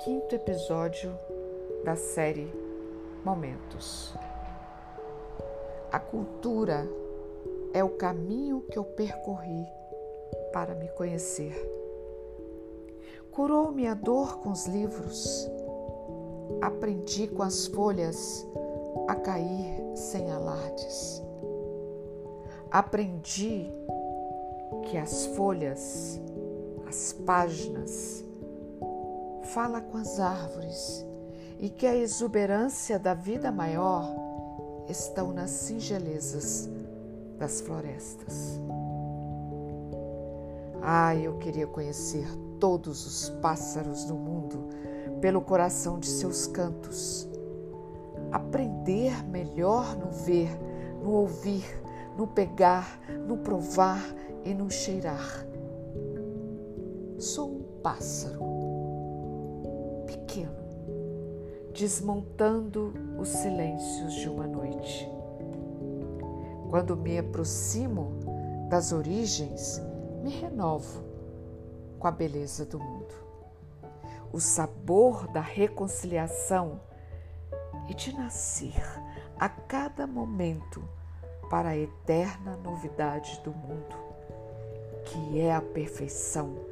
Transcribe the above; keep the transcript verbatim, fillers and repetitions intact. quinto episódio da série Momentos. A cultura é o caminho que eu percorri para me conhecer. Curou minha dor com os livros. Aprendi com as folhas a cair sem alardes. Aprendi que as folhas, as páginas, fala com as árvores e que a exuberância da vida maior estão nas singelezas das florestas. Ah, eu queria conhecer todos os pássaros do mundo pelo coração de seus cantos, aprender melhor no ver, no ouvir, no pegar, no provar e no cheirar. Sou um pássaro pequeno, desmontando os silêncios de uma noite. Quando me aproximo das origens, me renovo com a beleza do mundo, o sabor da reconciliação e de nascer a cada momento para a eterna novidade do mundo, que é a perfeição